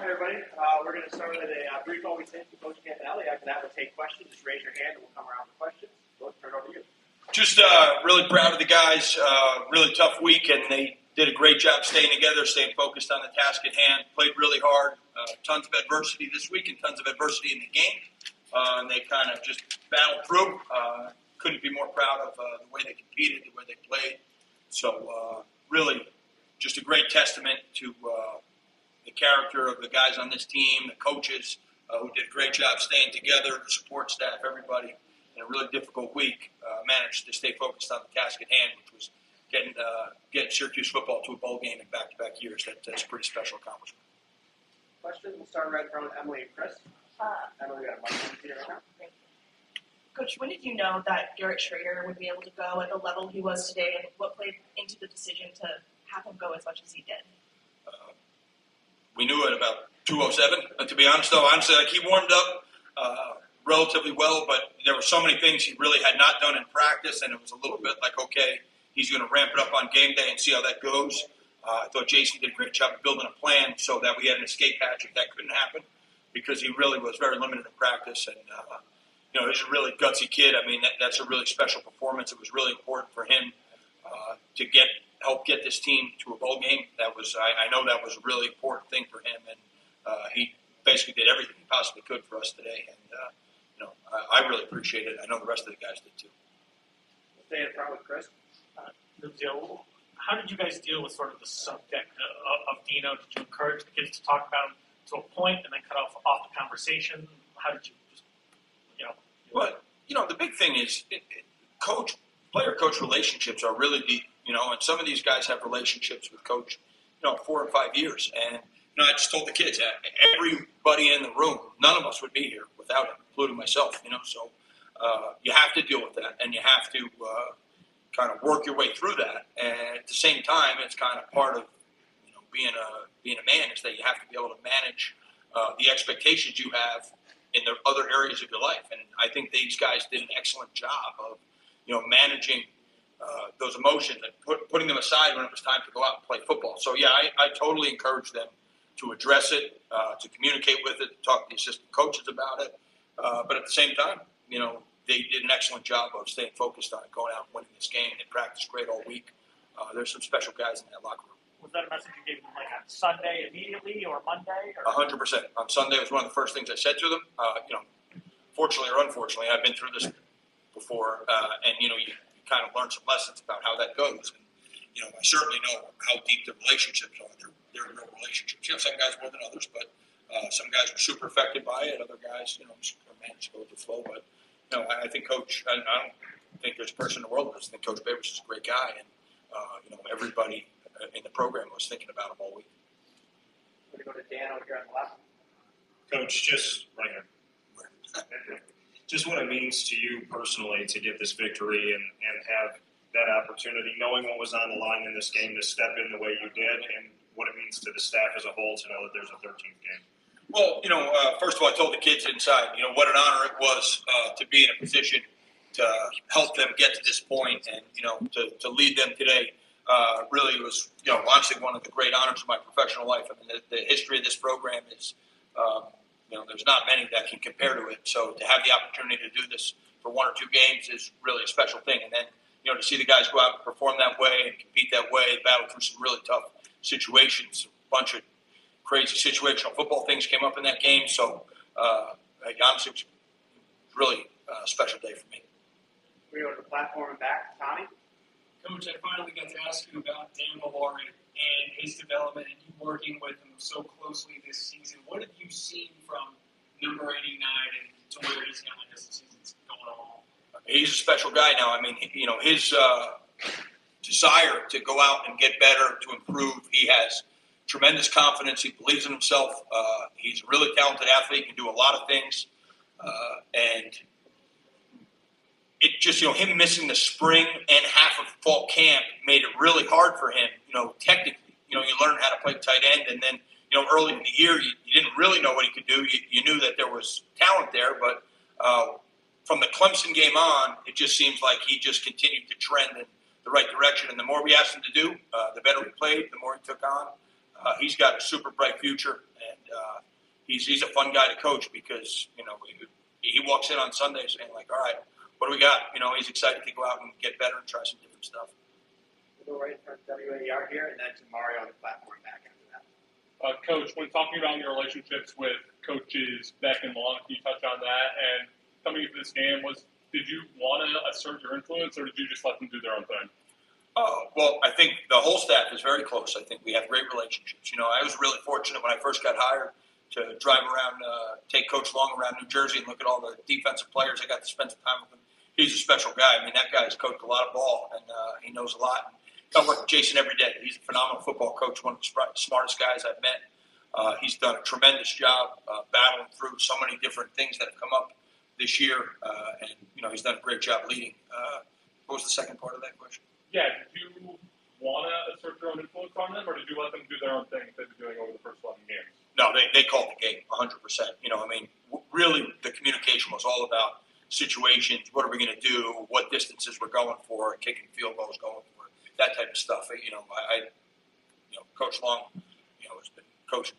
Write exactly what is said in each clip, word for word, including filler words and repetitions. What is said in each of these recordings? Welcome, everybody. Uh, we're going to start with a uh, brief overview from Coach Campanile. After that, we'll take questions. Just raise your hand and we'll come around with questions. We'll turn it over to you. Just uh, really proud of the guys. Uh, really tough week, and they did a great job staying together, staying focused on the task at hand, played really hard. Uh, tons of adversity this week and tons of adversity in the game. Uh, and they kind of just battled through. Uh, couldn't be more proud of uh, the way they competed, the way they played. So uh, really just a great testament to uh, the character of the guys on this team, the coaches uh, who did a great job staying together, the support staff, everybody. In a really difficult week, uh, managed to stay focused on the task at hand, which was getting uh, getting Syracuse football to a bowl game in back-to-back years. That, that's a pretty special accomplishment. Questions? We'll start right in front with Emily and Chris. Uh, Emily, we got a mic here right now. Thank you. Coach, when did you know that Garrett Shrader would be able to go at the level he was today, and what played into the decision to have him go as much as he did? Uh, we knew it about two oh seven. To be honest, though, honestly, like, he warmed up Uh, relatively well, but there were so many things he really had not done in practice, and it was a little bit like, okay, he's going to ramp it up on game day and see how that goes. Uh, I thought Jason did a great job of building a plan so that we had an escape hatch if that couldn't happen, because he really was very limited in practice. And, uh, you know, he's a really gutsy kid. I mean, that, that's a really special performance. It was really important for him uh, to get help get this team to a bowl game. That was, I, I know that was a really important thing for him, and uh, he basically did everything he possibly could for us today. And, uh, No, I, I really appreciate it. I know the rest of the guys did too. We'll stay in front with Chris. Uh, Nunzio, how did you guys deal with sort of the subject of, of Dino? Did you encourage the kids to talk about him to a point and then cut off off the conversation? How did you, just, you know? Well, you know, the big thing is it, it, coach, player-coach relationships are really deep, you know, and some of these guys have relationships with coach, you know, four or five years. And, you know, I just told the kids, everybody in the room, none of us would be here without him, including myself, you know. So uh, you have to deal with that, and you have to uh, kind of work your way through that. And at the same time, it's kind of part of, you know, being a being a man is that you have to be able to manage uh, the expectations you have in the other areas of your life. And I think these guys did an excellent job of, you know, managing uh, those emotions and put, putting them aside when it was time to go out and play football. So, yeah, I, I totally encourage them to address it, uh, to communicate with it, to talk to the assistant coaches about it. Uh, but at the same time, you know, they did an excellent job of staying focused on going out and winning this game. They practiced great all week. Uh, there's some special guys in that locker room. Was that a message you gave them, like, on Sunday immediately or Monday? A hundred percent. On Sunday was one of the first things I said to them. Uh, you know, fortunately or unfortunately, I've been through this before, uh, and, you know, you, you kind of learn some lessons about how that goes. And, you know, I certainly know how deep the relationships are. They're, they're real relationships. You know, some guys more than others, but Uh, some guys were super affected by it. Other guys, you know, just managed to go with the flow. But, you know, I, I think Coach, I, I don't think there's a person in the world that doesn't think Coach Babers is a great guy. And, uh, you know, everybody in the program was thinking about him all week. We're going to go to Dan over here on the left. Coach, just right here. Just what it means to you personally to get this victory and, and have that opportunity, knowing what was on the line in this game, to step in the way you did, and what it means to the staff as a whole to know that there's a thirteenth game. Well, you know, uh, first of all, I told the kids inside, you know, what an honor it was uh, to be in a position to help them get to this point and, you know, to, to lead them today. Uh, really was, you know, honestly one of the great honors of my professional life. I mean, the, the history of this program is, um, you know, there's not many that can compare to it. So to have the opportunity to do this for one or two games is really a special thing. And then, you know, to see the guys go out and perform that way and compete that way, battle through some really tough situations, a bunch of crazy situational football things came up in that game, so uh, honestly, it was really a special day for me. We go to the platform and back. Tommy? Coach, I finally got to ask you about Dan Villari and his development and you working with him so closely this season. What have you seen from number eighty-nine and to where he's going as the season's going along? He's a special guy now. I mean, you know, his uh, desire to go out and get better, to improve, he has tremendous confidence. He believes in himself. Uh, he's a really talented athlete. He can do a lot of things. Uh, and it just, you know, him missing the spring and half of fall camp made it really hard for him, you know, technically. You know, you learn how to play tight end, and then, you know, early in the year, you, you didn't really know what he could do. You, you knew that there was talent there, but uh, from the Clemson game on, it just seems like he just continued to trend in the right direction. And the more we asked him to do, uh, the better we played, the more he took on. uh, he's got a super bright future, and uh, he's he's a fun guy to coach because, you know, he, he walks in on Sundays and like, all right, what do we got? You know, he's excited to go out and get better and try some different stuff. We'll go right in front of W A R here, and then to Mario on the platform back after that. Uh, Coach, when talking about your relationships with coaches Beck and Long, can you touch on that? And coming into this game, was did you want to assert your influence, or did you just let them do their own thing? Oh, well, I think the whole staff is very close. I think we have great relationships. You know, I was really fortunate when I first got hired to drive around, uh, take Coach Long around New Jersey and look at all the defensive players. I got to spend some time with him. He's a special guy. I mean, that guy has coached a lot of ball, and uh, he knows a lot. I work with Jason every day. He's a phenomenal football coach, one of the smartest guys I've met. Uh, he's done a tremendous job uh, battling through so many different things that have come up this year, uh, and, you know, he's done a great job leading. Uh, what was the second part of that question? Yeah, did you want to assert your own influence on them, or did you let them do their own thing that they've been doing over the first eleven games? No, they, they called the game one hundred percent. You know, I mean, really the communication was all about situations, what are we going to do, what distances we're going for, kicking field goals going for, that type of stuff. You know, I, I you know, Coach Long, you know, has been coaching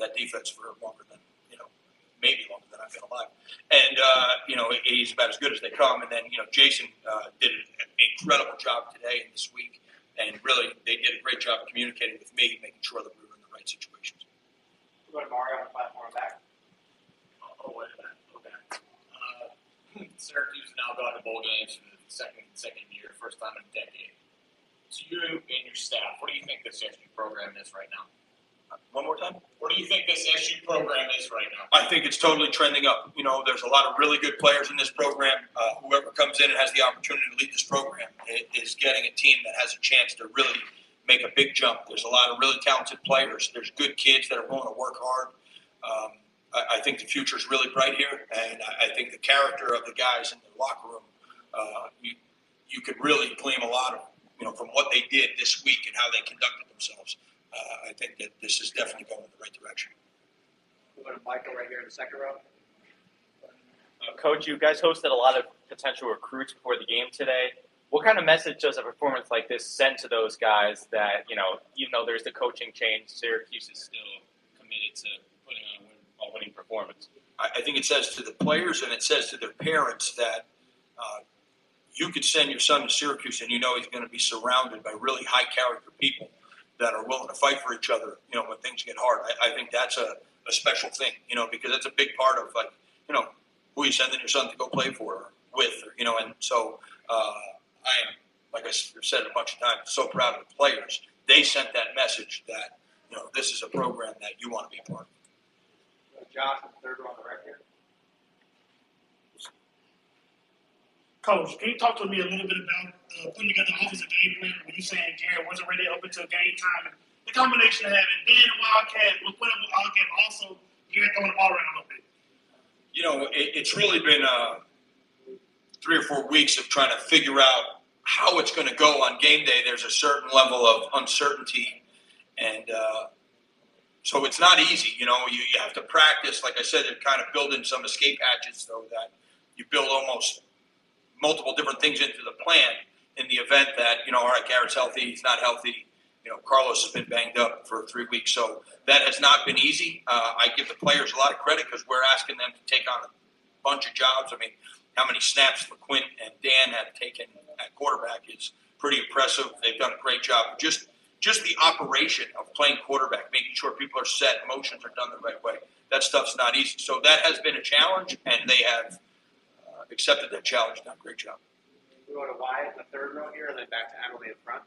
that defense for longer than, you know, maybe longer than I've been alive. And, uh, you know, he's about as good as they come. And then, you know, Jason uh, did an incredible job today and this week. And really, they did a great job of communicating with me, making sure that we were in the right situations. We'll go to Mario on the platform back. Oh, wait a minute. Okay. Uh, Syracuse now gone to bowl games for the second consecutive year, first time in a decade. So you and your staff, what do you think this S U program is right now? One more time? What do you think this S U program is right now? I think it's totally trending up. You know, there's a lot of really good players in this program. Uh, whoever comes in and has the opportunity to lead this program is getting a team that has a chance to really make a big jump. There's a lot of really talented players. There's good kids that are willing to work hard. Um, I, I think the future is really bright here, and I, I think the character of the guys in the locker room, uh, you, you could really glean a lot of, you know, from what they did this week and how they conducted themselves. Uh, I think that this is definitely going in the right direction. We'll go to Michael right here in the second row. Uh, Coach, you guys hosted a lot of potential recruits before the game today. What kind of message does a performance like this send to those guys that, you know, even though there's the coaching change, Syracuse is still committed to putting on a, win, a winning performance? I, I think it says to the players and it says to their parents that uh, you could send your son to Syracuse and you know he's going to be surrounded by really high-character people that are willing to fight for each other, you know, when things get hard. I, I think that's a, a special thing, you know, because that's a big part of, like, you know, who you're sending your son to go play for or with, or, you know, and so uh, I am, like I said a bunch of times, so proud of the players. They sent that message that, you know, this is a program that you want to be a part of. Josh, the third row on the right here. Coach, can you talk to me a little bit about uh, putting together an offensive game plan when you saying Garrett wasn't ready up until game time? And the combination of having Dan and Wildcat, LeQuint Allen, also Garrett throwing the ball around a little bit. You know, it, it's really been uh, three or four weeks of trying to figure out how it's going to go on game day. There's a certain level of uncertainty, and uh, so it's not easy. You know, you, you have to practice. Like I said, they're kind of building some escape hatches so that you build almost – multiple different things into the plan in the event that, you know, all right, Garrett's healthy, he's not healthy. You know, Carlos has been banged up for three weeks. So that has not been easy. Uh, I give the players a lot of credit because we're asking them to take on a bunch of jobs. I mean, how many snaps LeQuint and Dan have taken at quarterback is pretty impressive. They've done a great job. Just just the operation of playing quarterback, making sure people are set, motions are done the right way. That stuff's not easy. So that has been a challenge, and they have accepted that challenge, done a great job. We go to Wyatt in the third row here, and then back to Emily up front.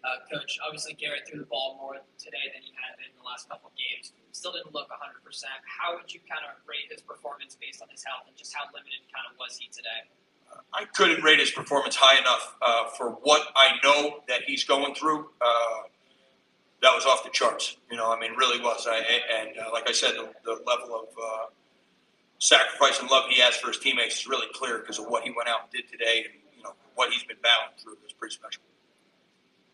Uh, Coach, obviously Garrett threw the ball more today than he had been in the last couple of games. Still didn't look one hundred percent. How would you kind of rate his performance based on his health, and just how limited kind of was he today? Uh, I couldn't rate his performance high enough uh, for what I know that he's going through. Uh, that was off the charts. You know, I mean, really was. I, and uh, like I said, the, the level of uh, sacrifice and love he has for his teammates is really clear because of what he went out and did today, and, you know, what he's been battling through is pretty special.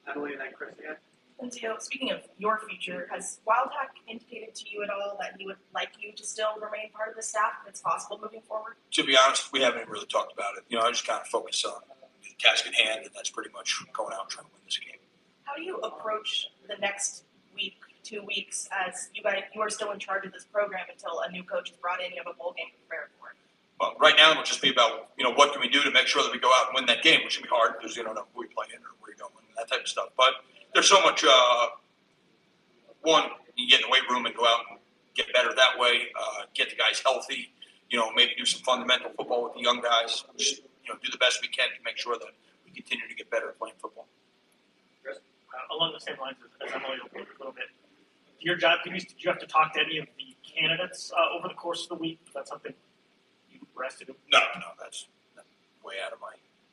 Emily and then Chris again. Nunzio, speaking of your future, has Wildhack indicated to you at all that he would like you to still remain part of the staff if it's possible moving forward? To be honest, we haven't really talked about it. You know, I just kind of focus on the task at hand, and that's pretty much going out and trying to win this game. How do you approach the next week, two weeks, as you guys, you are still in charge of this program until a new coach is brought in, you have a bowl game to prepare for. Well, right now it'll just be about, you know, what can we do to make sure that we go out and win that game, which can be hard because you don't know who we play in or where you're going and that type of stuff. But there's so much, uh, one, you get in the weight room and go out and get better that way, uh, get the guys healthy, you know, maybe do some fundamental football with the young guys, just, you know, do the best we can to make sure that we continue to get better at playing football. Chris? Uh, along the same lines as, as Emily a little bit, your job, did you, did you have to talk to any of the candidates uh, over the course of the week? Is that something you rested in? No, no, that's, that's way out of my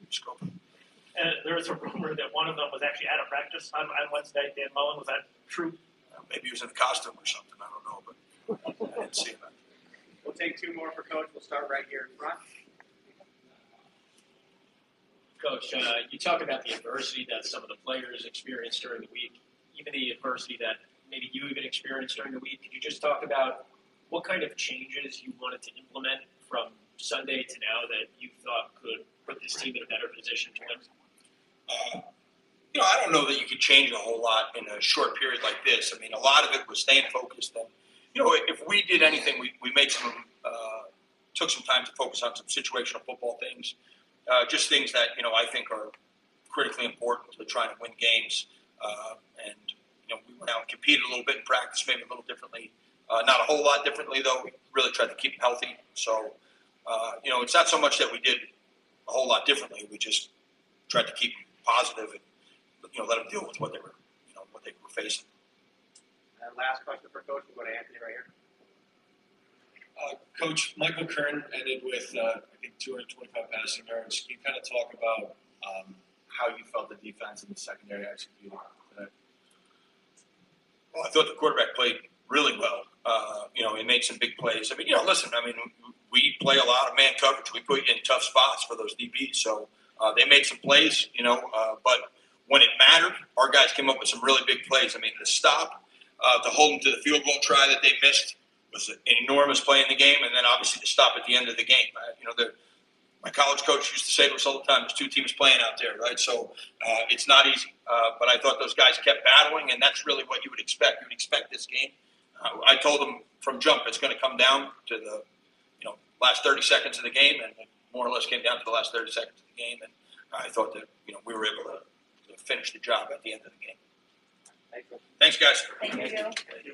scope. And there was a rumor that one of them was actually out of practice on, on Wednesday. Dan Mullen, was that true? Uh, maybe he was in a costume or something. I don't know, but I didn't see that. We'll take two more for Coach. We'll start right here in front. Coach, uh, you talk about the adversity that some of the players experienced during the week, even the adversity that maybe you even experienced during the week. Could you just talk about what kind of changes you wanted to implement from Sunday to now that you thought could put this team in a better position to win? Uh, you know, I don't know that you could change a whole lot in a short period like this. I mean, a lot of it was staying focused. And, you know, if we did anything, we, we made some, uh, took some time to focus on some situational football things. Uh, just things that, you know, I think are critically important to trying to win games. Uh, and, you know, we went out and competed a little bit in practice, maybe a little differently. Uh, not a whole lot differently, though. We really tried to keep them healthy. So, uh, you know, it's not so much that we did a whole lot differently. We just tried to keep them positive and, you know, let them deal with what they were, you know, what they were facing. And last question for Coach. We'll go to Anthony right here. Uh, Coach, Michael Kern ended with, uh, I think, two hundred twenty-five passing yards. Can you kind of talk about um, how you felt the defense in the secondary executed today? Well, I thought the quarterback played really well. Uh, you know, he made some big plays. I mean, you know, listen, I mean, we play a lot of man coverage. We put you in tough spots for those D Bs. So uh, they made some plays, you know, uh, but when it mattered, our guys came up with some really big plays. I mean, the stop, uh, to hold them to the field goal try that they missed, was an enormous play in the game, and then obviously the stop at the end of the game. Uh, you know, the, my college coach used to say to us all the time, there's two teams playing out there, right? So uh, it's not easy. Uh, but I thought those guys kept battling, and that's really what you would expect. You would expect this game. Uh, I told them from jump it's going to come down to the, you know, last thirty seconds of the game, and it more or less came down to the last thirty seconds of the game. And I thought that, you know, we were able to, to finish the job at the end of the game. Thank you. Thanks, guys. Thank you. Thank you.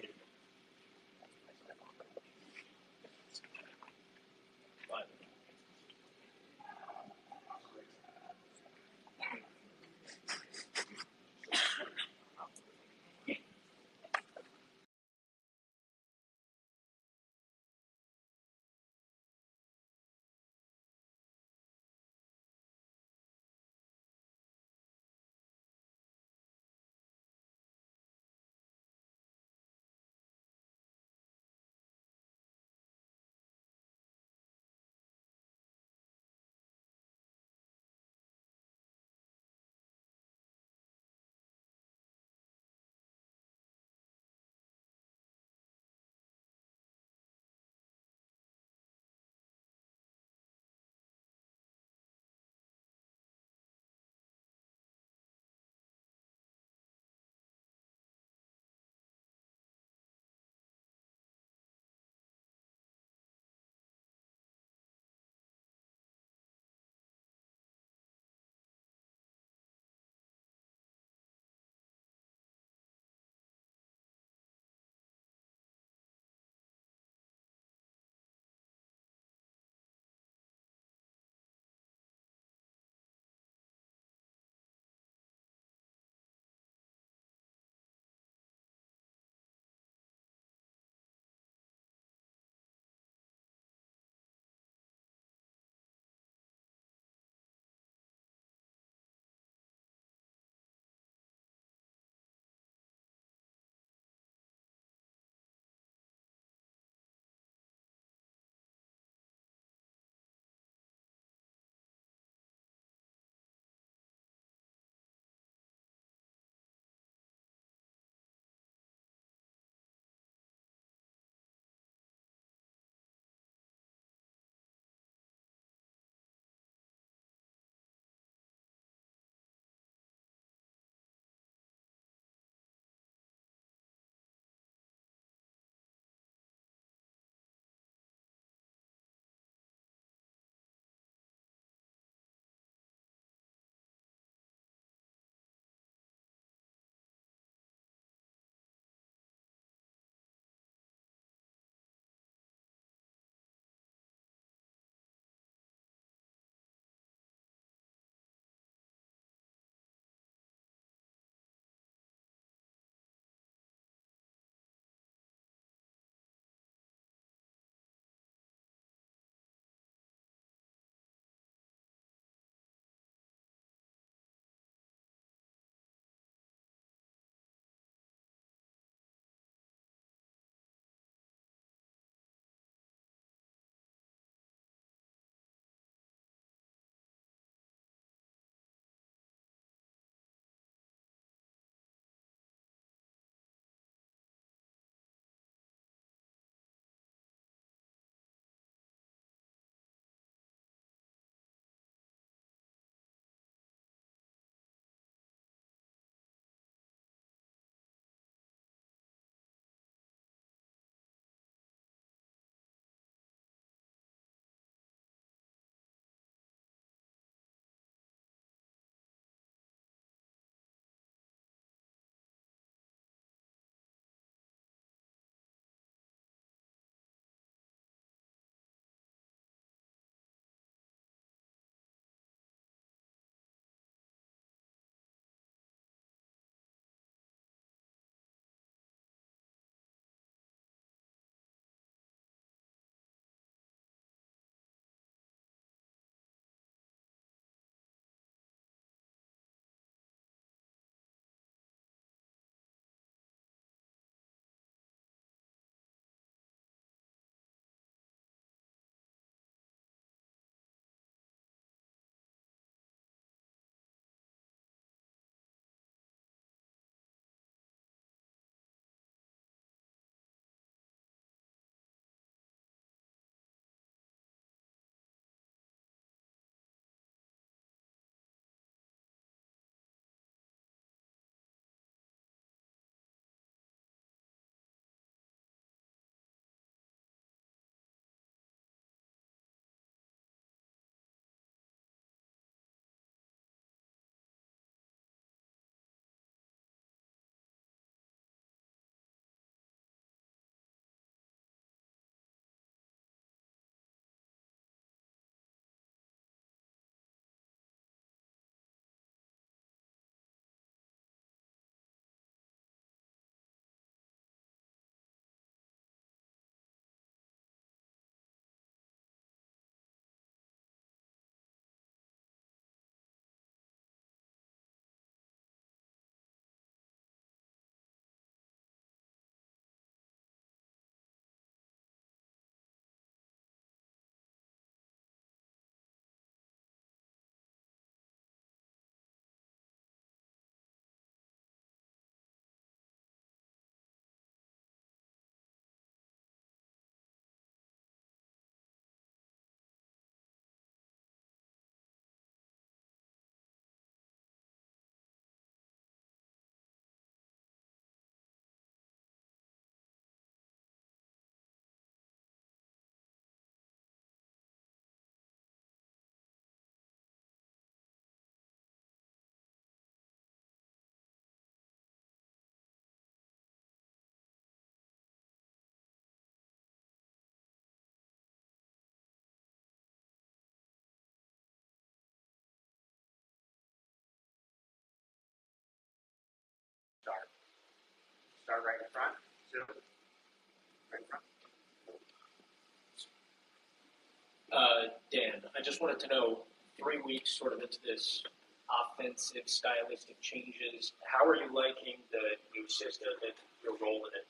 Uh, Dan, I just wanted to know, three weeks sort of into this offensive stylistic changes, how are you liking the new system and your role in it?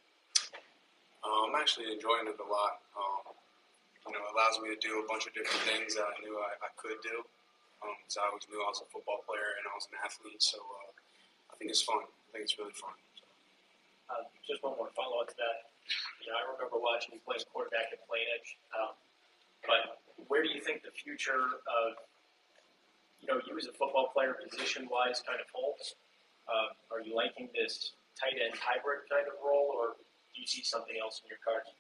Uh, I'm actually enjoying it a lot. Um, you know, it allows me to do a bunch of different things that I knew I, I could do. Um, so I always knew I was a football player and I was an athlete, so uh, I think it's fun. I think it's really fun. Uh, just one more follow-up to that. You know, I remember watching you play quarterback at Plain Edge, um, but where do you think the future of, you know, you as a football player position-wise kind of holds? Uh, are you liking this tight end hybrid kind of role, or do you see something else in your cards?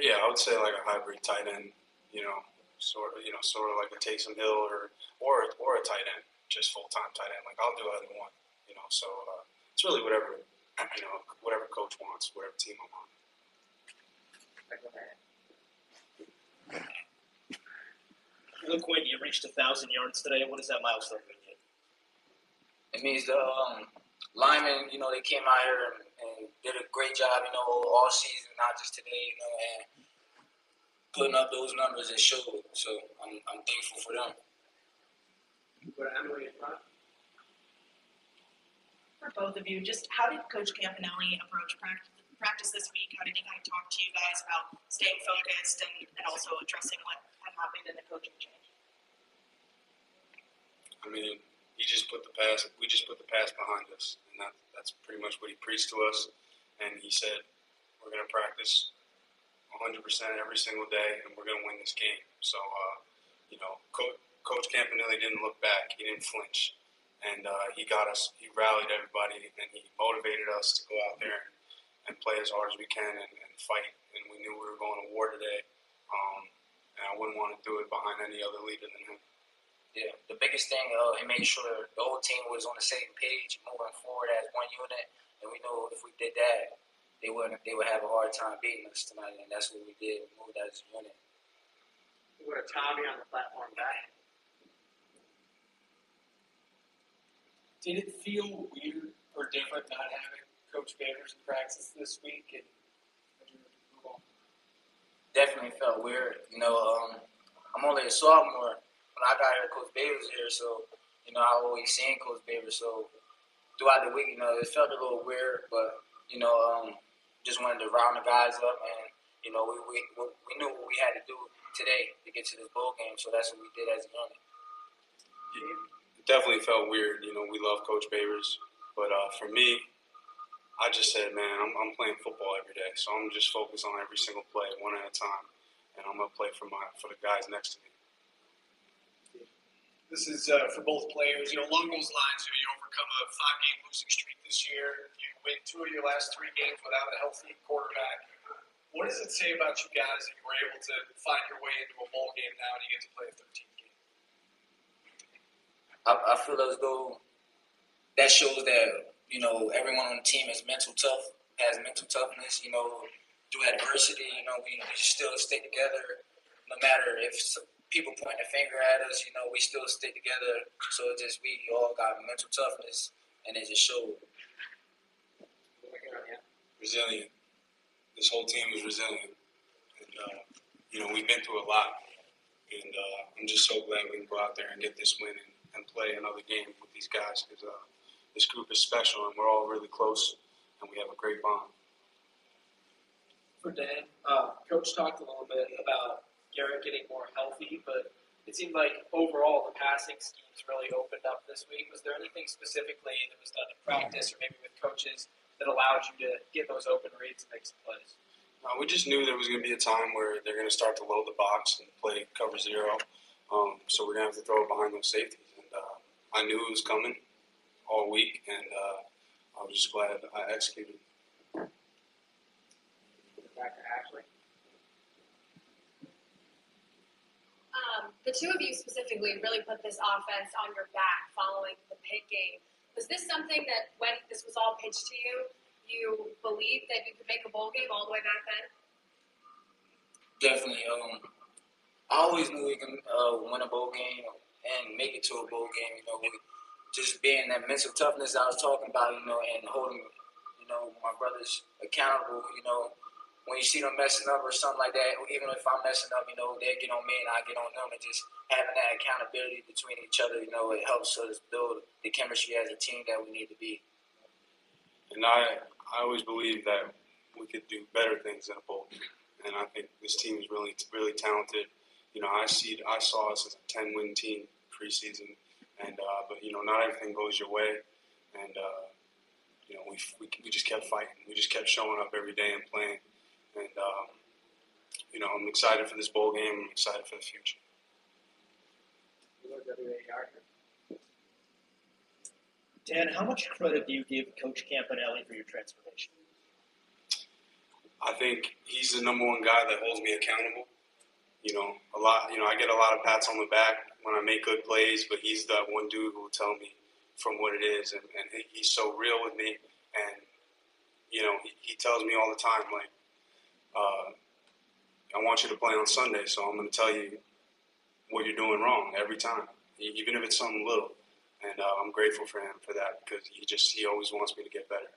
Yeah, I would say like a hybrid tight end, you know, sort of, you know, sort of like a Taysom Hill or or or a tight end, just full-time tight end. Like I'll do either one, you know. So uh, it's really whatever. You know, whatever coach wants, whatever team I'm on. LeQuint, you reached a thousand yards today. What does that milestone mean? It means the um, linemen, you know, they came out here and, and did a great job, you know, all season, not just today, you know, and putting up those numbers and showed. So I'm I'm thankful for them. But I'm really proud. For both of you, just how did Coach Campanile approach practice, practice this week? How did he kind of talk to you guys about staying focused and, and also addressing what had happened in the coaching change? I mean, he just put the past. We just put the past behind us, and that, that's pretty much what he preached to us. And he said, "We're going to practice one hundred percent every single day, and we're going to win this game." So, uh, you know, Co- Coach Campanile didn't look back. He didn't flinch. And uh, he got us, he rallied everybody, and he motivated us to go out there and, and play as hard as we can and, and fight. And we knew we were going to war today. Um, and I wouldn't want to do it behind any other leader than him. Yeah, the biggest thing, uh, he made sure the whole team was on the same page, moving forward as one unit. And we knew if we did that, they would they would have a hard time beating us tonight. And that's what we did. We moved as a unit. We would have Tommy on the platform back. Did it feel weird or different not having Coach Babers in practice this week? And definitely felt weird. You know, um, I'm only a sophomore. When I got here, Coach Babers here, so, you know, I always seen Coach Babers. So throughout the week, you know, it felt a little weird, but, you know, um, just wanted to round the guys up. And, you know, we, we, we knew what we had to do today to get to this bowl game, so that's what we did as a unit. Yeah. Definitely felt weird, you know. We love Coach Babers, but uh, for me, I just said, man, I'm, I'm playing football every day, so I'm just focused on every single play, one at a time, and I'm gonna play for my for the guys next to me. This is uh, for both players, you know. Along those lines, you know, you overcome a five-game losing streak this year. You win two of your last three games without a healthy quarterback. What does it say about you guys that you were able to find your way into a bowl game now, and you get to play a thirteenth? I, I feel as though that shows that, you know, everyone on the team is mental tough, has mental toughness, you know, through adversity, you know, we, we still stick together no matter if people point a finger at us, you know, we still stick together. So it's just we all got mental toughness, and it just showed. Resilient. This whole team is resilient. And, uh, you know, we've been through a lot, and uh, I'm just so glad we can go out there and get this win and, and play another game with these guys, because uh, this group is special and we're all really close and we have a great bond. For Dan, uh, Coach talked a little bit about Garrett getting more healthy, but it seemed like overall the passing schemes really opened up this week. Was there anything specifically that was done in practice or maybe with coaches that allowed you to get those open reads and make some plays? Uh, we just knew there was going to be a time where they're going to start to load the box and play cover zero, um, so we're going to have to throw it behind those safeties. I knew it was coming all week, and uh, I was just glad I executed. Back to Ashley. Um, the two of you specifically really put this offense on your back following the Pitt game. Was this something that when this was all pitched to you, you believed that you could make a bowl game all the way back then? Definitely. Um, I always knew we could uh, win a bowl game and make it to a bowl game, you know, just being that mental toughness I was talking about, you know, and holding, you know, my brother's accountable, you know. When you see them messing up or something like that, or even if I'm messing up, you know, they get on me and I get on them, and just having that accountability between each other, you know, it helps us build the chemistry as a team that we need to be. And I, I always believe that we could do better things in a bowl, and I think this team is really, really talented. You know, I see, I saw us as a ten-win team preseason, and uh, but you know, not everything goes your way, and uh, you know, we, we we just kept fighting, we just kept showing up every day and playing. And, um, you know, I'm excited for this bowl game. I'm excited for the future. Dan, how much credit do you give Coach Campanile for your transformation? I think he's the number one guy that holds me accountable. You know, a lot. You know, I get a lot of pats on the back when I make good plays, but he's that one dude who will tell me from what it is. And, and he's so real with me. And, you know, he, he tells me all the time, like, Uh, I want you to play on Sunday, so I'm going to tell you what you're doing wrong every time, even if it's something little. And uh, I'm grateful for him for that, because he just he always wants me to get better.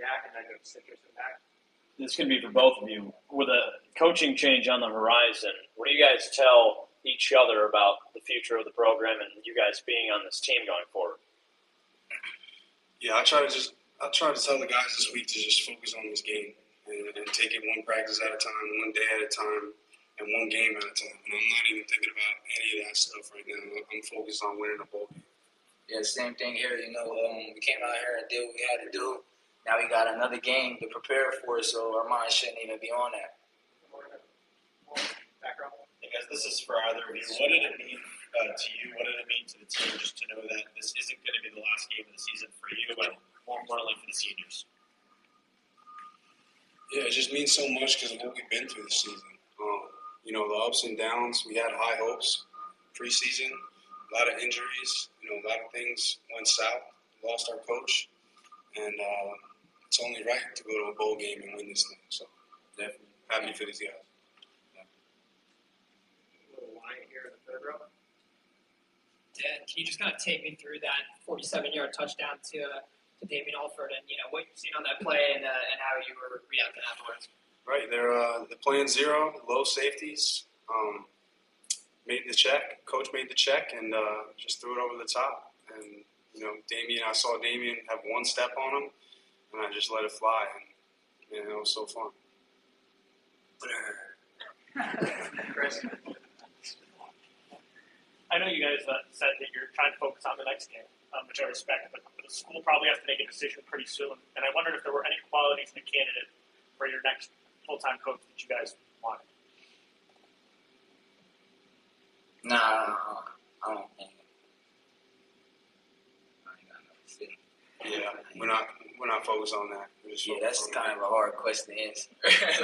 Jack, and I go Snickers and back. This could be for both of you. With a coaching change on the horizon, what do you guys tell each other about the future of the program and you guys being on this team going forward? Yeah, I try to just I try to tell the guys this week to just focus on this game. And, and take it one practice at a time, one day at a time, and one game at a time. And I'm not even thinking about any of that stuff right now. I'm focused on winning the bowl game. Yeah, same thing here. You know, um, we came out here and did what we had to do. Now we got another game to prepare for, so our minds shouldn't even be on that. Background. I guess this is for either of you. What did it mean uh, to you? What did it mean to the team just to know that this isn't going to be the last game of the season for you, but more importantly for the seniors? Yeah, it just means so much because of what we've been through this season. Um, you know, the ups and downs, we had high hopes preseason, a lot of injuries, you know, a lot of things went south, lost our coach, and uh, it's only right to go to a bowl game and win this thing. So, definitely happy for these guys. Yeah. A little line here in the third row. Dan, can you just kind of take me through that forty-seven-yard touchdown to uh, to Damian Alford, and you know what you've seen on that play, and uh, and how you were reacting afterwards? Right, they're uh, the plan zero, low safeties. Um, made the check. Coach made the check, and uh, just threw it over the top. And you know, Damian, I saw Damian have one step on him, and I just let it fly, and, and it was so fun. I know you guys uh, said that you're trying to focus on the next game. Um, which I respect, but the school probably has to make a decision pretty soon. And I wondered if there were any qualities in the candidate for your next full-time coach that you guys wanted. Nah, I don't think. Yeah, we're not we're not focused on that. Yeah, that's kind of a hard question to answer. like,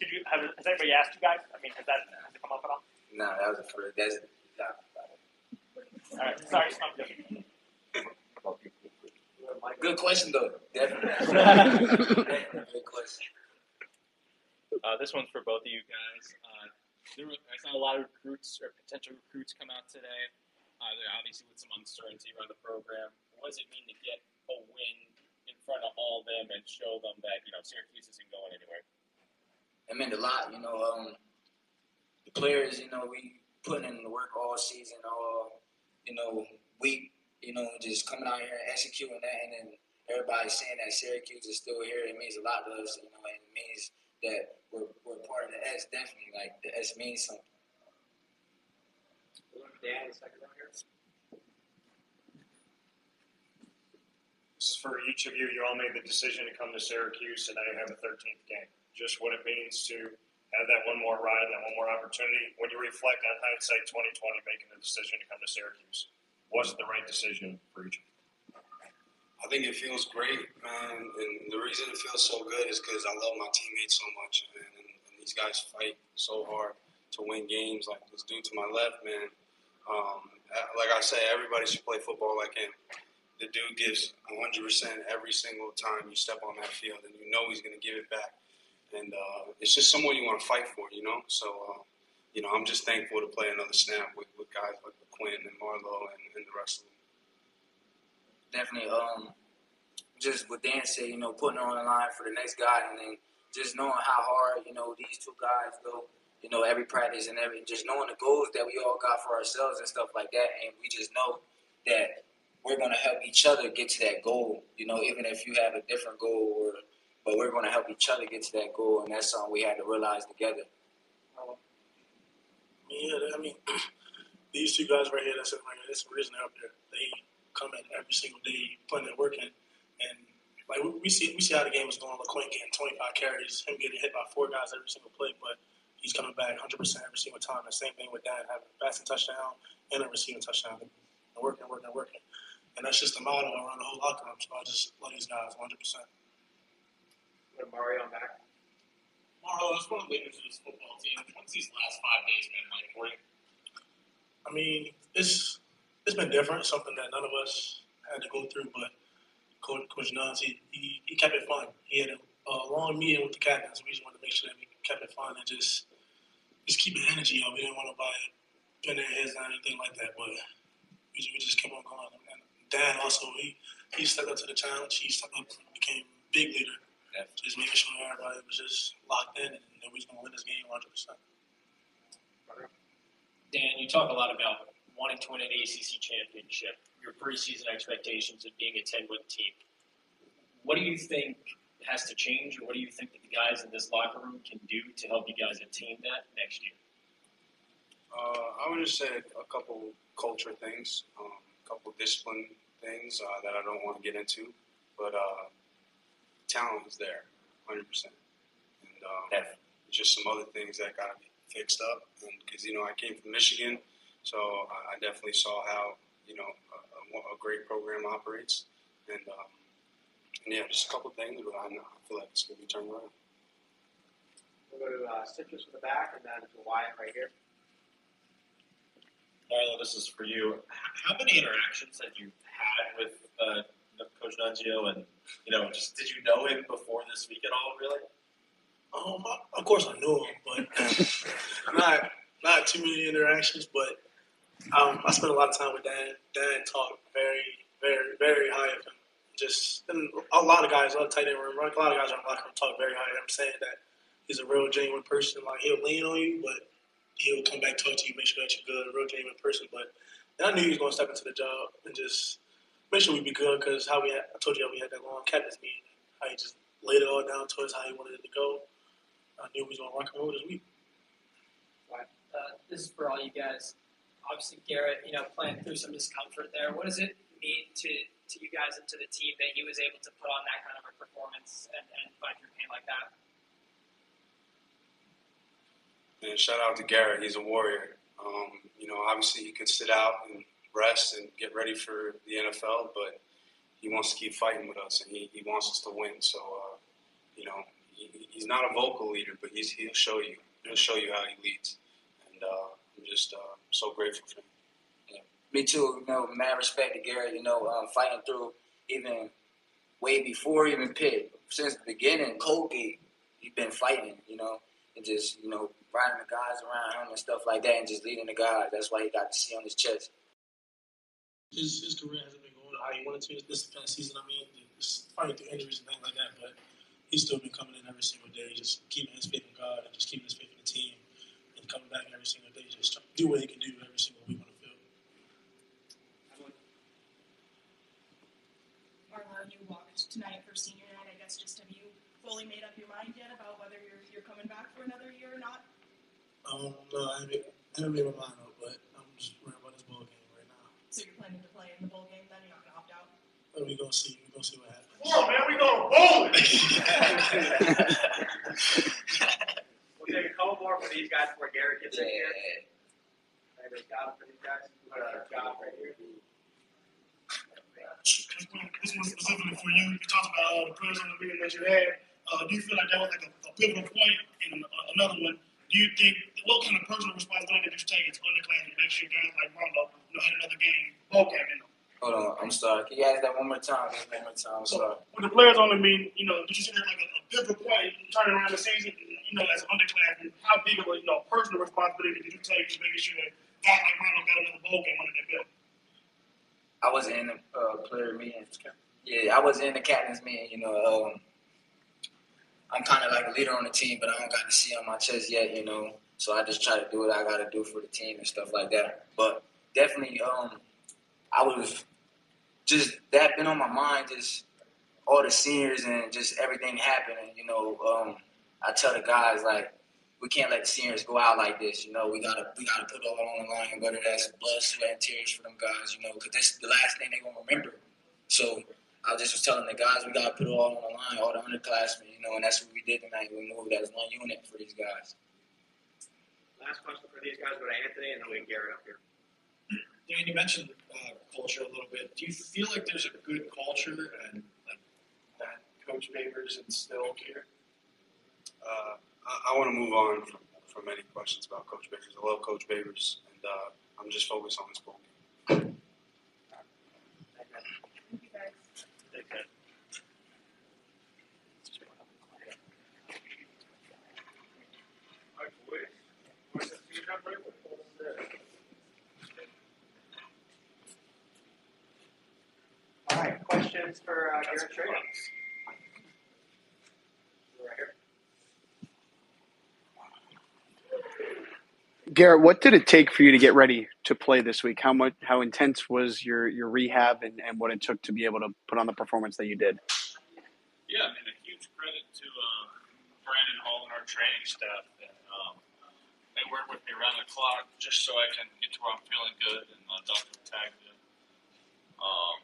Did you have has anybody asked you guys? I mean, has that has it come up at all? No, nah, that was a first. That's nah. All right. Sorry, good question, though. Definitely. Good question. Uh, this one's for both of you guys. Uh, there were, I saw a lot of recruits or potential recruits come out today. Uh, they're obviously with some uncertainty around the program. What does it mean to get a win in front of all of them and show them that, you know, Syracuse isn't going anywhere? It meant a lot. You know, um, the players, you know, we put in the work all season, all you know, we, you know, just coming out here and executing that, and then everybody saying that Syracuse is still here, it means a lot to us, you know, and it means that we're, we're part of the S, definitely. Like, the S means something. This is for each of you. You all made the decision to come to Syracuse, and now you have a thirteenth game. Just what it means to have that one more ride, that one more opportunity. When you reflect on hindsight twenty twenty, making the decision to come to Syracuse, was it the right decision for you? I think it feels great, man. And the reason it feels so good is because I love my teammates so much, man. And, and these guys fight so hard to win games. Like this dude to my left, man. Um, like I say, everybody should play football like him. The dude gives one hundred percent every single time you step on that field, and you know he's going to give it back. And uh, it's just someone you want to fight for, you know? So, uh, you know, I'm just thankful to play another snap with, with guys like LeQuint and Marlowe and, and the rest of them. Definitely. Um, just what Dan said, you know, putting on the line for the next guy, and then just knowing how hard, you know, these two guys go, you know, every practice and every, just knowing the goals that we all got for ourselves and stuff like that. And we just know that we're going to help each other get to that goal, you know, even if you have a different goal, or, but we're going to help each other get to that goal. And that's something we had to realize together. Um, yeah, I mean, these two guys right here, that's, right here, that's the reason they're up there. They come in every single day, putting their work in. And like we, we see we see how the game was going. LeQuint getting twenty-five carries, him getting hit by four guys every single play, but he's coming back one hundred percent every single time. The same thing with Dan, having a passing touchdown and a receiving touchdown. And working, working, working. And that's just the motto around the whole locker room. So I just love these guys one hundred percent. What about Mario back? Marlowe, what's one of the leaders of this football team? What's these last five days been like for you? I mean, it's it's been different, something that none of us had to go through, but Coach, Coach Nuns, he, he, he kept it fun. He had a, a long meeting with the captains. We just wanted to make sure that we kept it fun and just just keep the energy up. We didn't want to buy it, pin their heads down or anything like that, but we, we just kept on going. And Dan also, he, he stepped up to the challenge. He stepped up and became a big leader. Yeah. Just making sure everybody was just locked in and that we was going to win this game one hundred percent. Dan, you talk a lot about wanting to win an A C C championship, your preseason expectations of being a ten-win team. What do you think has to change, or what do you think that the guys in this locker room can do to help you guys attain that next year? Uh, I would just say a couple culture things, um, a couple discipline things uh, that I don't want to get into, but uh, talent is there, one hundred percent. And um, yeah. just some other things that got to be fixed up, because, you know, I came from Michigan, so I definitely saw how, you know, a, a great program operates. And, um, and yeah, just a couple things, but I, know, I feel like it's going to be turned around. We'll go to uh, Citrus in the back, and then to Wyatt right here. Marlowe, this is for you. How many interactions have you had with uh, Coach Nunzio? And, you know, just did you know him before this week at all, really? Um, I, of course I knew him, but not, not too many interactions, but Um, I spent a lot of time with Dan. Dan talked very, very, very high of him. Just and a lot of guys, a lot of tight end room, a lot of guys in the locker room talk very high of him, saying that he's a real genuine person. Like, he'll lean on you, but he'll come back, talk to you, make sure that you're good, a real genuine person. But then I knew he was going to step into the job and just make sure we be good, because how we had, I told you how we had that long captain's meeting, how he just laid it all down to us, how he wanted it to go. I knew he was going to rock and roll this week. Uh, this is for all you guys. Obviously, Garrett, you know, playing through some discomfort there. What does it mean to, to you guys and to the team that he was able to put on that kind of a performance and, and fight through pain like that? Man, shout out to Garrett. He's a warrior. Um, you know, obviously he could sit out and rest and get ready for the N F L, but he wants to keep fighting with us, and he, he wants us to win. So, uh, you know, he, he's not a vocal leader, but he's, he'll show you. He'll show you how he leads. And, uh, I'm just uh, so grateful for him. Yeah. Me too. You know, mad respect to Garrett, you know, um, fighting through even way before even Pitt. Since the beginning, Colgate, he's been fighting, you know, and just, you know, riding the guys around him and stuff like that and just leading the guys. That's why he got to see on his chest. His, his career hasn't been going how he wanted to this past season. I mean, just fighting through injuries and things like that, but he's still been coming in every single day, just keeping his faith in God and just keeping his faith in the team. Coming back every single day, just trying to do what he can do every single week on the field. Marlowe, you walked tonight for senior night. I guess just have you fully made up your mind yet about whether you're you're coming back for another year or not? Um, no, I haven't, I haven't made my mind up, but I'm just worried about this bowl game right now. So you're planning to play in the bowl game? Then you're not gonna opt out? Well, we gonna see. We gonna see what happens. Come on, man, we gonna bowl it. We'll take a couple more for these guys before Garrett gets in here. I have a job for these guys. Put a job right here. This one's specifically for you. You talked about all uh, the prison meeting that you had. Uh, do you feel like that was like a, a pivotal point? And uh, another one, do you think, what kind of personal responsibility did you take as underclassmen to make sure guys like Marlowe had another game, bowl game in them? Hold on, I'm sorry. Can you ask that one more time? One more time, I'm so, sorry. When the players only mean, you know, did you see that like a, a pivotal point turning around the season? You know, as an underclassman, how big of a you know personal responsibility did you take to making sure that guys like Marlowe got another bowl game under their belt? I wasn't in the uh, player meetings. Yeah, I was in the captain's meeting, you know. Um, I'm kind of like a leader on the team, but I don't got the C on my chest yet, you know. So I just try to do what I got to do for the team and stuff like that. But definitely, um, I was just that been on my mind, just all the seniors and just everything happening, you know. Um, I tell the guys, like, we can't let the seniors go out like this, you know. We gotta we gotta put it all on the line, whether that's blood, sweat, and tears for them guys, you know, because this is the last thing they're gonna remember. So I just was telling the guys, we gotta put it all on the line, all the underclassmen, you know, and that's what we did tonight. We moved as one unit for these guys. Last question for these guys, go to Anthony, and then we can Garrett up here. Dan, you mentioned uh, culture a little bit. Do you feel like there's a good culture and like that Coach Babers instilled here? Uh, I, I want to move on from, from any questions about Coach Babers. I love Coach Babers, and uh, I'm just focused on this ball game. Thank you, guys. Take care. All right, questions for uh, Garrett Shrader? Right here. Garrett, what did it take for you to get ready to play this week? How much, how intense was your, your rehab and, and what it took to be able to put on the performance that you did? Yeah, I mean, a huge credit to uh, Brandon Hall and our training staff. And, um, they work with me around the clock just so I can get to where I'm feeling good and uh, Doctor tagged it. Um,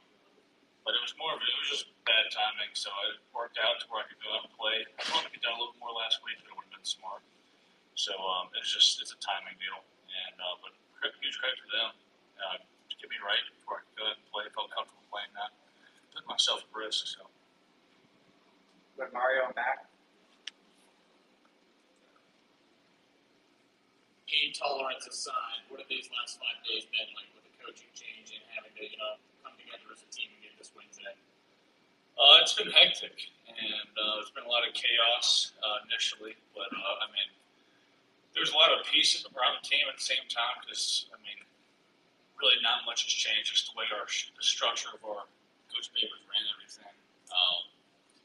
but it was more of it. It was just bad timing, so it worked out to where I could go out and play. I wanted to get done a little more last week, but it would have been smart. So um, it's just it's a timing deal, and uh, but huge credit for them uh, to get me right before I could go ahead and play. I felt comfortable playing that, put myself at risk. So, with Mario back, pain tolerance aside, what have these last five days been like with the coaching change and having to you know come together as a team again this Wednesday? Uh, it's been hectic, and uh, there's been a lot of chaos uh, initially, but uh, I mean. There's a lot of pieces around the team at the same time because, I mean, really not much has changed. Just the way our the structure of our Coach Babers ran everything. Um,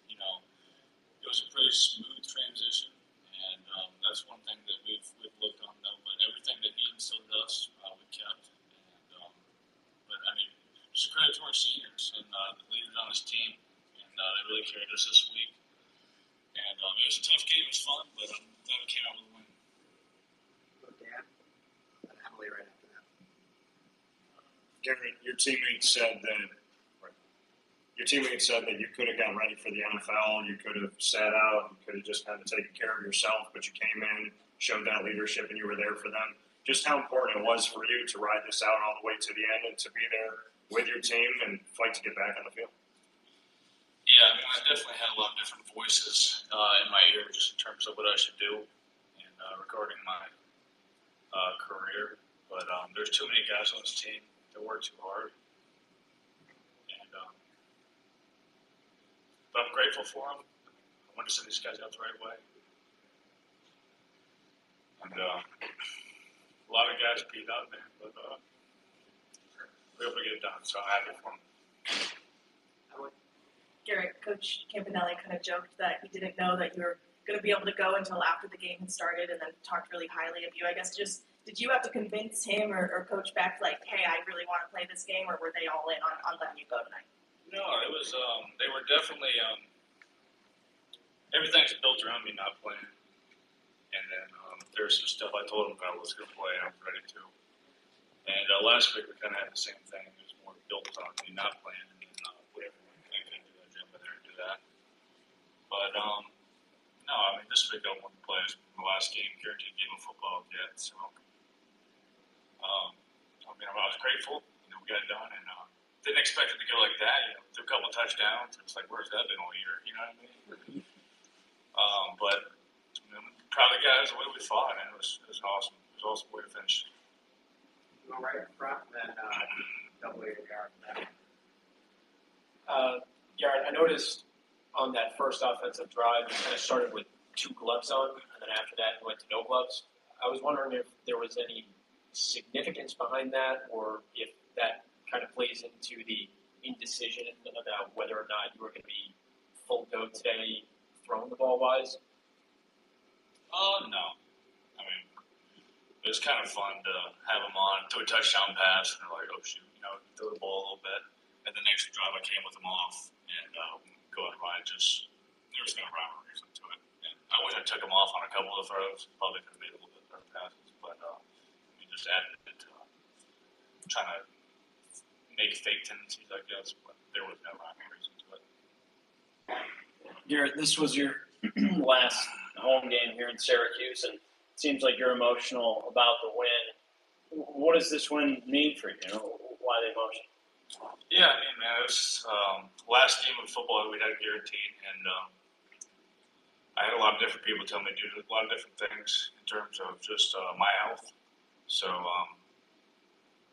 you know, it was a pretty smooth transition, and um, that's one thing that we've we've looked on though. But everything that he instilled in us, uh, we kept. And, um, but I mean, just credit to our seniors and uh, the leaders on his team, and uh, they really carried us this week. And um, it was a tough game. It was fun, but I'm glad we came out with a win. Right after that. Garrett, your teammate said that your teammate said that you could have gotten ready for the N F L, you could have sat out, you could have just had to take care of yourself, but you came in, showed that leadership, and you were there for them. Just how important it was for you to ride this out all the way to the end and to be there with your team and fight to get back on the field? Yeah, I mean, I definitely had a lot of different voices uh, in my ear just in terms of what I should do and uh, regarding my uh, career. But um, there's too many guys on this team that work too hard, and um, but I'm grateful for them. I want to send these guys out the right way, and uh, a lot of guys beat up, man. But uh, we were able to get it done, so I'm happy for them. Garrett, Coach Campanile kind of joked that he didn't know that you were going to be able to go until after the game had started, and then talked really highly of you. I guess just. Did you have to convince him or, or Coach Beck, like, hey, I really want to play this game, or were they all in on, on letting you go tonight? No, it was um, – they were definitely um, – everything's built around me not playing. And then um, there was some stuff I told him about was going to play, and I was ready to. And uh, last week we kind of had the same thing. It was more built on me not playing, and then uh, whatever I could do, I'd jump in there and do that. But, um, no, I mean, this week I won the plays. My last game, guaranteed game of football yet, so – Um, I mean, I was grateful, you know, we got it done, and uh, didn't expect it to go like that, you know, threw a couple touchdowns, it's like, where's that been all year, you know what I mean? um, but, you know, proud of the guys, the way we fought, and it was, it was an awesome, it was an awesome way to finish. You go right in front, and then uh, double A to Garrett. Uh, Garrett, I noticed on that first offensive drive, you kind of started with two gloves on, and then after that, you went to no gloves. I was wondering if there was any significance behind that, or if that kind of plays into the indecision about whether or not you were going to be full go today, throwing the ball wise? Uh, no. I mean, it was kind of fun to have him on, throw a touchdown pass, and like, oh shoot, you know, throw the ball a little bit. And the next drive, I came with him off, and uh, going by, just there was no rhyme or reason to it. And I wish I took him off on a couple of throws. Probably could have made a little bit better passes, but uh, we just added it to uh, trying to make fake tendencies, I guess. But there was no rhyme or reason to it. Garrett, this was your last home game here in Syracuse, and it seems like you're emotional about the win. What does this win mean for you? You know, why the emotion? Yeah, I mean, man, it was um, last game of football that we had guaranteed, and um, I had a lot of different people tell me to do a lot of different things in terms of just uh, my health. So, um,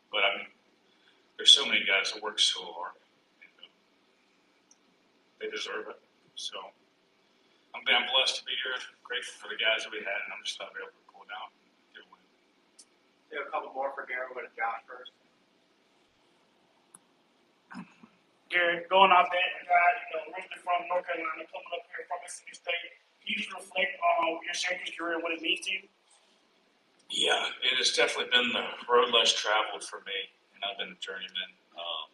but I mean, there's so many guys that work so hard. And, um, they deserve it. So, I'm I'm blessed to be here. Grateful for the guys that we had, and I'm just not able to pull it out and get a win. We have a couple more for Garrett. We'll go to Josh first. Garrett, going out there, and guy, you know, originally from North Carolina, coming up here from Mississippi State, can you just reflect on your Syracuse career and what it means to you? Yeah, it has definitely been the road less traveled for me, and I've been a journeyman. Um,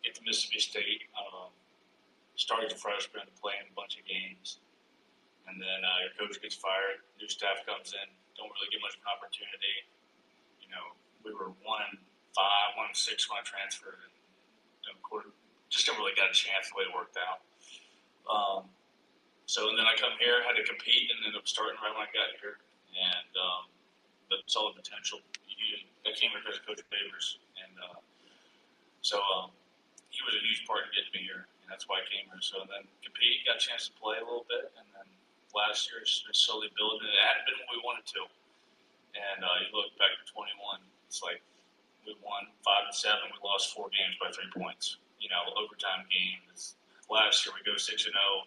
get to Mississippi State, um, started as a freshman, playing a bunch of games. And then uh, your coach gets fired, new staff comes in, don't really get much of an opportunity. You know, we were one and five, one and six when I transferred, and you know, quarter, just didn't really get a chance the way it worked out. Um, so and then I come here, had to compete, and ended up starting right when I got here. And um, but saw the potential. I came here because of Coach Babers, and uh, so um, he was a huge part of getting me here, and that's why I came here. So then compete, got a chance to play a little bit, and then. Last year, it's been slowly building. It hadn't been what we wanted to. And uh, you look back to twenty-one, it's like we won five and seven. We lost four games by three points. You know, overtime games. Last year, we go six and oh.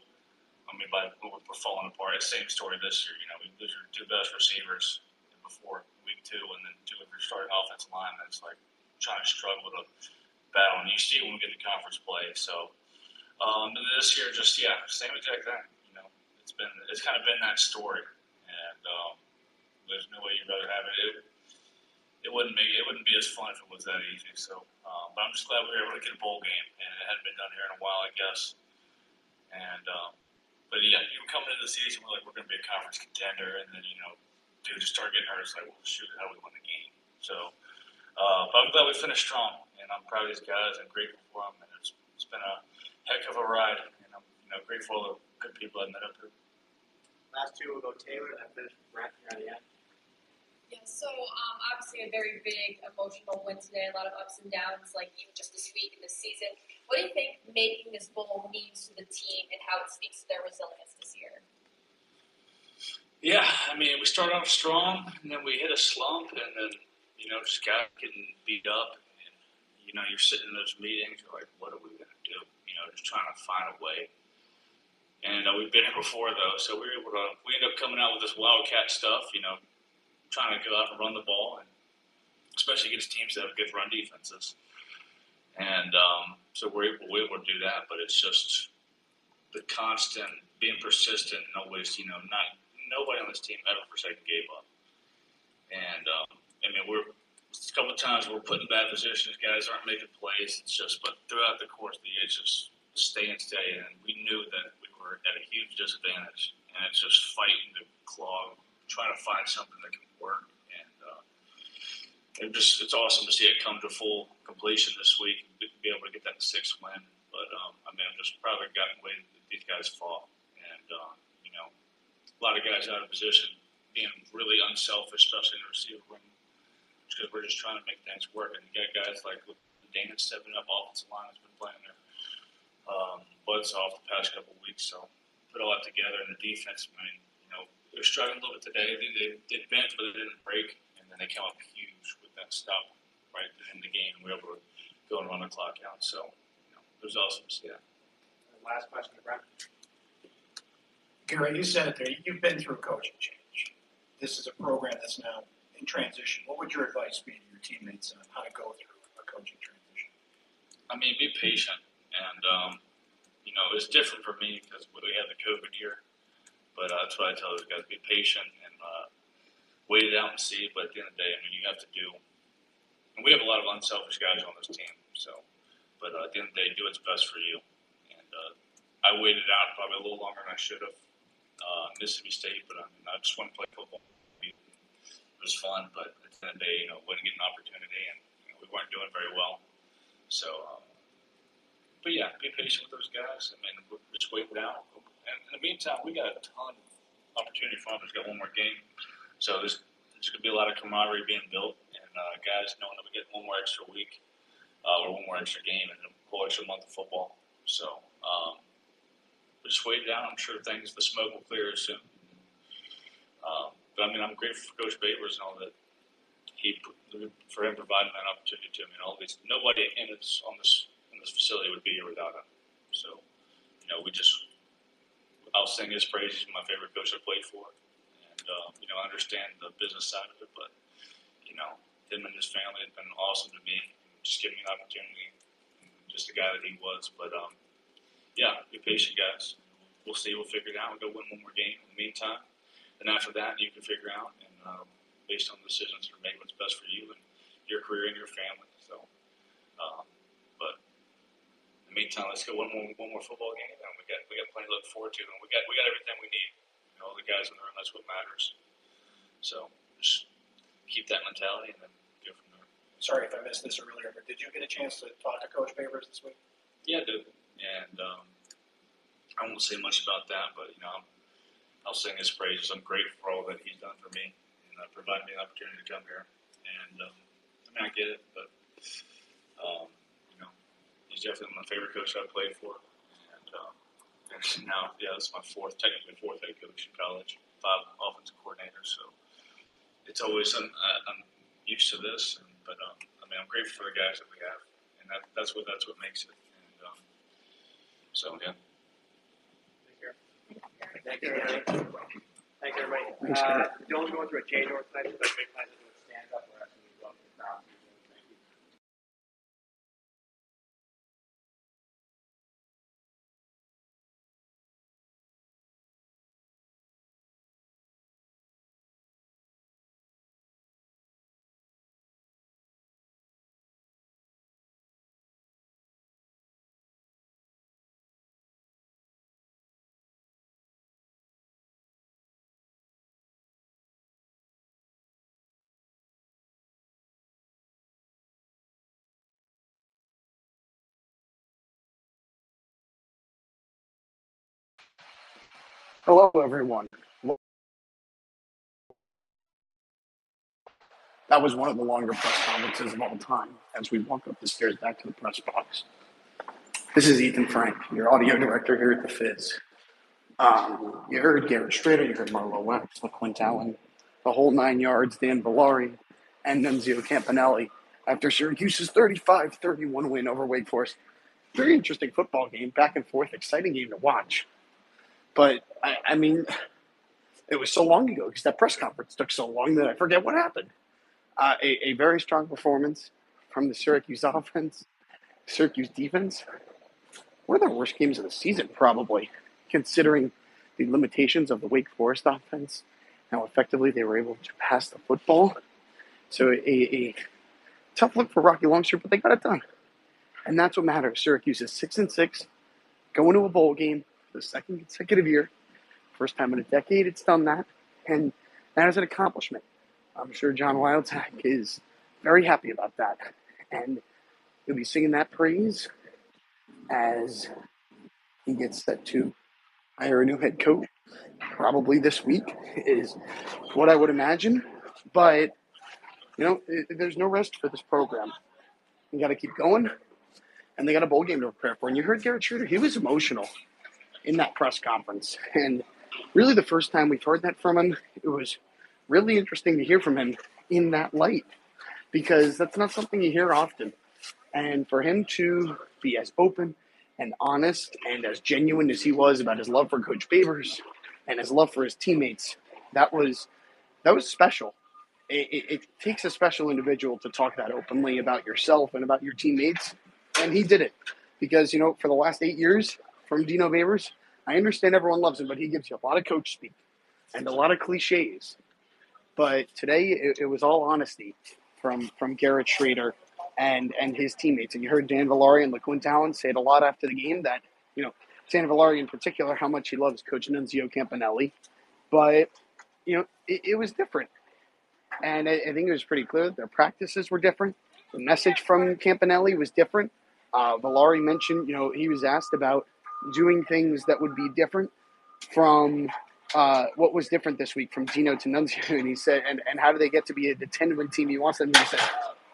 I mean, by, we're falling apart. It's the same story this year. You know, we lose your two best receivers before week two, and then two of your starting offensive linemen. It's like trying to struggle to battle. And you see it when we get to conference play. So um, and this year, just, yeah, same exact thing. It's been, it's kind of been that story, and um, there's no way you'd rather have it. It, it wouldn't make, it wouldn't be as fun if it was that easy. So, um, but I'm just glad we were able to get a bowl game, and it hadn't been done here in a while, I guess. And um, but yeah, you were coming into the season, we're like, we're going to be a conference contender, and then you know, dude, just start getting hurt. It's like, well, shoot, how do we win the game? So, uh, but I'm glad we finished strong, and I'm proud of these guys. I'm grateful for them, and it's, it's been a heck of a ride, and I'm you know grateful. To, good people I met up here. Last two will go Taylor, and then Brad here at the end. Yeah, so um, obviously a very big emotional win today, a lot of ups and downs, like even just this week and this season. What do you think making this bowl means to the team and how it speaks to their resilience this year? Yeah, I mean, we started off strong, and then we hit a slump, and then, you know, just got getting beat up. And, you know, you're sitting in those meetings, you're like, what are we going to do? You know, just trying to find a way. And uh, we've been here before, though, so we were able to. We ended up coming out with this wildcat stuff, you know, trying to go out and run the ball, and especially against teams that have good run defenses. And um, so we're able, we're able to do that, but it's just the constant being persistent and always, you know, not nobody on this team ever for a second gave up. And um, I mean, we're it's a couple of times we're put in bad positions, guys aren't making plays. It's just, but throughout the course of the year, it's just stay and stay, and we knew that. At a huge disadvantage, and it's just fighting to claw, trying to find something that can work. And uh, it just it's awesome to see it come to full completion this week and be able to get that sixth win. But um, I mean, I'm just proud of the way that these guys fought. And uh, you know, a lot of guys out of position, being really unselfish, especially in the receiver room, because we're just trying to make things work. And you got guys like Dan stepping up, offensive line has been playing there. Um, Butts off the past couple of weeks, so put all that together. And the defense, I mean, you know, they were struggling a little bit today. They, they, they bent, but they didn't break, and then they came up huge with that stop right at the end of the game. And we were able to go and run the clock out. So, you know, it was awesome to see that. Last question to Brad. Garrett, you said it there. You've been through coaching change. This is a program that's now in transition. What would your advice be to your teammates on how to go through a coaching transition? I mean, be patient. And, um, you know, it's different for me because we had the COVID year. But uh, that's what I tell those guys, be patient and uh, wait it out and see. But at the end of the day, I mean, you have to do – and we have a lot of unselfish guys on this team. So, But uh, at the end of the day, do what's best for you. And uh, I waited out probably a little longer than I should have. Uh, Mississippi State, but I mean, I just want to play football. It was fun, but at the end of the day, you know, wouldn't get an opportunity, and you know, we weren't doing very well. So, um, but yeah, be patient with those guys. I mean, we'll just wait it out. And in the meantime, we got a ton of opportunity for them. We've got one more game, so there's there's gonna be a lot of camaraderie being built, and uh, guys knowing that we get one more extra week uh, or one more extra game and a whole extra month of football. So. Um, Just wait it out. I'm sure things, the smoke will clear soon. Um, but I mean, I'm grateful for Coach Babers and all that. He for him providing that opportunity to him. And all these, nobody in this on this in this facility would be here without him. So, you know, we just I'll sing his praises. He's my favorite coach I played for, and uh, you know, I understand the business side of it. But you know, him and his family have been awesome to me. Just giving me an opportunity. Just the guy that he was, but. Um, Yeah, be patient, guys. We'll see. We'll figure it out. We'll go win one more game in the meantime. And after that, you can figure out, and um, based on the decisions you're making, what's best for you and your career and your family. So, um, but in the meantime, let's go one more one more football game, and we got we got plenty to look forward to, and we got we got everything we need. You know, all the guys in the room. That's what matters. So just keep that mentality, and then go from there. Sorry if I missed this earlier, but did you get a chance to talk to Coach Babers this week? Yeah, I did. And um, I won't say much about that, but, you know, I'm, I'll sing his praises. I'm grateful for all that he's done for me and uh, provided me an opportunity to come here. And, um, I mean, I get it, but, um, you know, he's definitely my favorite coach I played for. And, um, and now, yeah, this is my fourth, technically fourth head coach in college, five offensive coordinators. So it's always, I'm, I'm used to this, and, but, um, I mean, I'm grateful for the guys that we have. And that, that's what that's what makes it. So, yeah. Thank you. Thank you, everybody. Thanks, everybody. Uh, Dylan's going through a J North tonight. He's like, big plans to do a stand up. We're asking you to go up to the top. Thank you. Hello, everyone. That was one of the longer press conferences of all time as we walk up the stairs back to the press box. This is Ethan Frank, your audio director here at the Fizz. Um, you heard Garrett Shrader, you heard Marlowe Wax, LeQuint Allen, the whole nine yards, Dan Villari, and Nunzio Campanile after Syracuse's thirty-five thirty-one win over Wake Forest. Very interesting football game, back and forth, exciting game to watch. But, I, I mean, it was so long ago because that press conference took so long that I forget what happened. Uh, a, a very strong performance from the Syracuse offense, Syracuse defense. One of the worst games of the season, probably, considering the limitations of the Wake Forest offense, how effectively they were able to pass the football. So a, a tough look for Rocky Long, but they got it done. And that's what matters. Syracuse is six and six, going to a bowl game. The second consecutive year, first time in a decade it's done that, and that is an accomplishment. I'm sure John Wildhack is very happy about that, and he'll be singing that praise as he gets set to hire a new head coach, probably this week is what I would imagine, but, you know, there's no rest for this program. You got to keep going, and they got a bowl game to prepare for, and you heard Garrett Shrader, he was emotional in that press conference. And really the first time we've heard that from him, it was really interesting to hear from him in that light because that's not something you hear often. And for him to be as open and honest and as genuine as he was about his love for Coach Babers and his love for his teammates, that was that was special. It, it, it takes a special individual to talk that openly about yourself and about your teammates. And he did it because, you know, for the last eight years from Dino Babers, I understand everyone loves him, but he gives you a lot of coach speak and a lot of cliches. But today it, it was all honesty from, from Garrett Shrader and, and his teammates. And you heard Dan Villari and LeQuint Allen say it a lot after the game that, you know, Dan Villari in particular, how much he loves Coach Nunzio Campanile. But, you know, it, it was different. And I, I think it was pretty clear that their practices were different. The message from Campanile was different. Uh, Villari mentioned, you know, he was asked about doing things that would be different from uh, what was different this week from Dino to Nunzio. And he said, and, and how do they get to be the ten-win team he wants them to be? He said,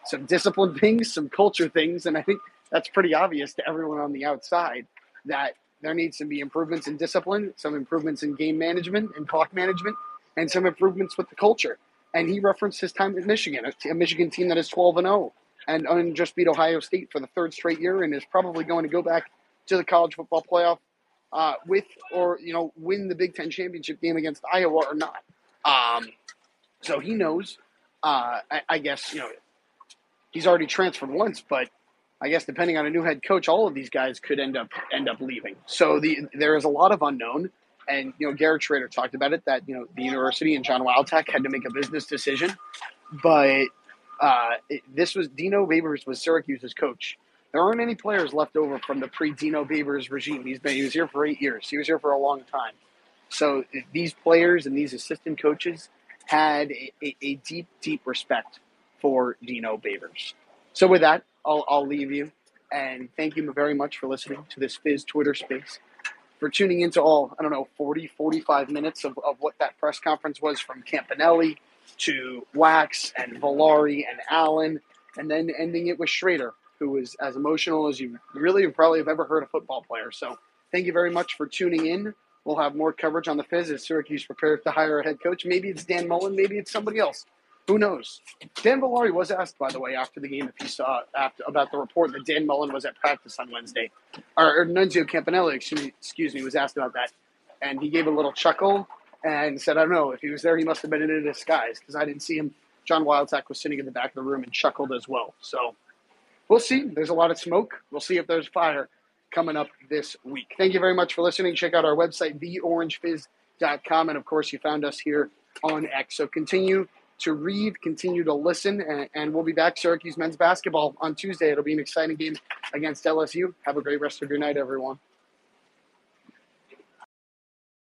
some discipline things, some culture things. And I think that's pretty obvious to everyone on the outside that there needs to be improvements in discipline, some improvements in game management and clock management, and some improvements with the culture. And he referenced his time at Michigan, a Michigan team that is twelve and oh and, and just beat Ohio State for the third straight year and is probably going to go back to the college football playoff uh, with or, you know, win the Big Ten championship game against Iowa or not. Um, so he knows, uh, I, I guess, you know, he's already transferred once, but I guess depending on a new head coach, all of these guys could end up end up leaving. So the there is a lot of unknown, and you know Garrett Shrader talked about it that you know the university and John Wildhack had to make a business decision, but uh, it, this was Dino Babers was Syracuse's coach. There aren't any players left over from the pre-Dino Babers regime. He's been he was here for eight years. He was here for a long time. So these players and these assistant coaches had a, a, a deep deep respect for Dino Babers. So with that, I'll, I'll leave you, and thank you very much for listening to this Fizz Twitter space, for tuning into all, I don't know, forty, forty-five minutes of, of what that press conference was from Campanile to Wax and Villari and Allen, and then ending it with Shrader, who was as emotional as you really probably have ever heard a football player. So thank you very much for tuning in. We'll have more coverage on the Fizz as Syracuse prepares to hire a head coach. Maybe it's Dan Mullen, maybe it's somebody else. Who knows? Dan Villari was asked, by the way, after the game if he saw after, about the report that Dan Mullen was at practice on Wednesday. Or, or Nunzio Campanile, excuse me, excuse me, was asked about that. And he gave a little chuckle and said, I don't know, if he was there, he must have been in a disguise because I didn't see him. John Wildhack was sitting in the back of the room and chuckled as well. So we'll see. There's a lot of smoke. We'll see if there's fire coming up this week. Thank you very much for listening. Check out our website, the orange fizz dot com. And, of course, you found us here on X. So continue to read, continue to listen, and, and we'll be back. Syracuse men's basketball on Tuesday. It'll be an exciting game against L S U. Have a great rest of your night, everyone.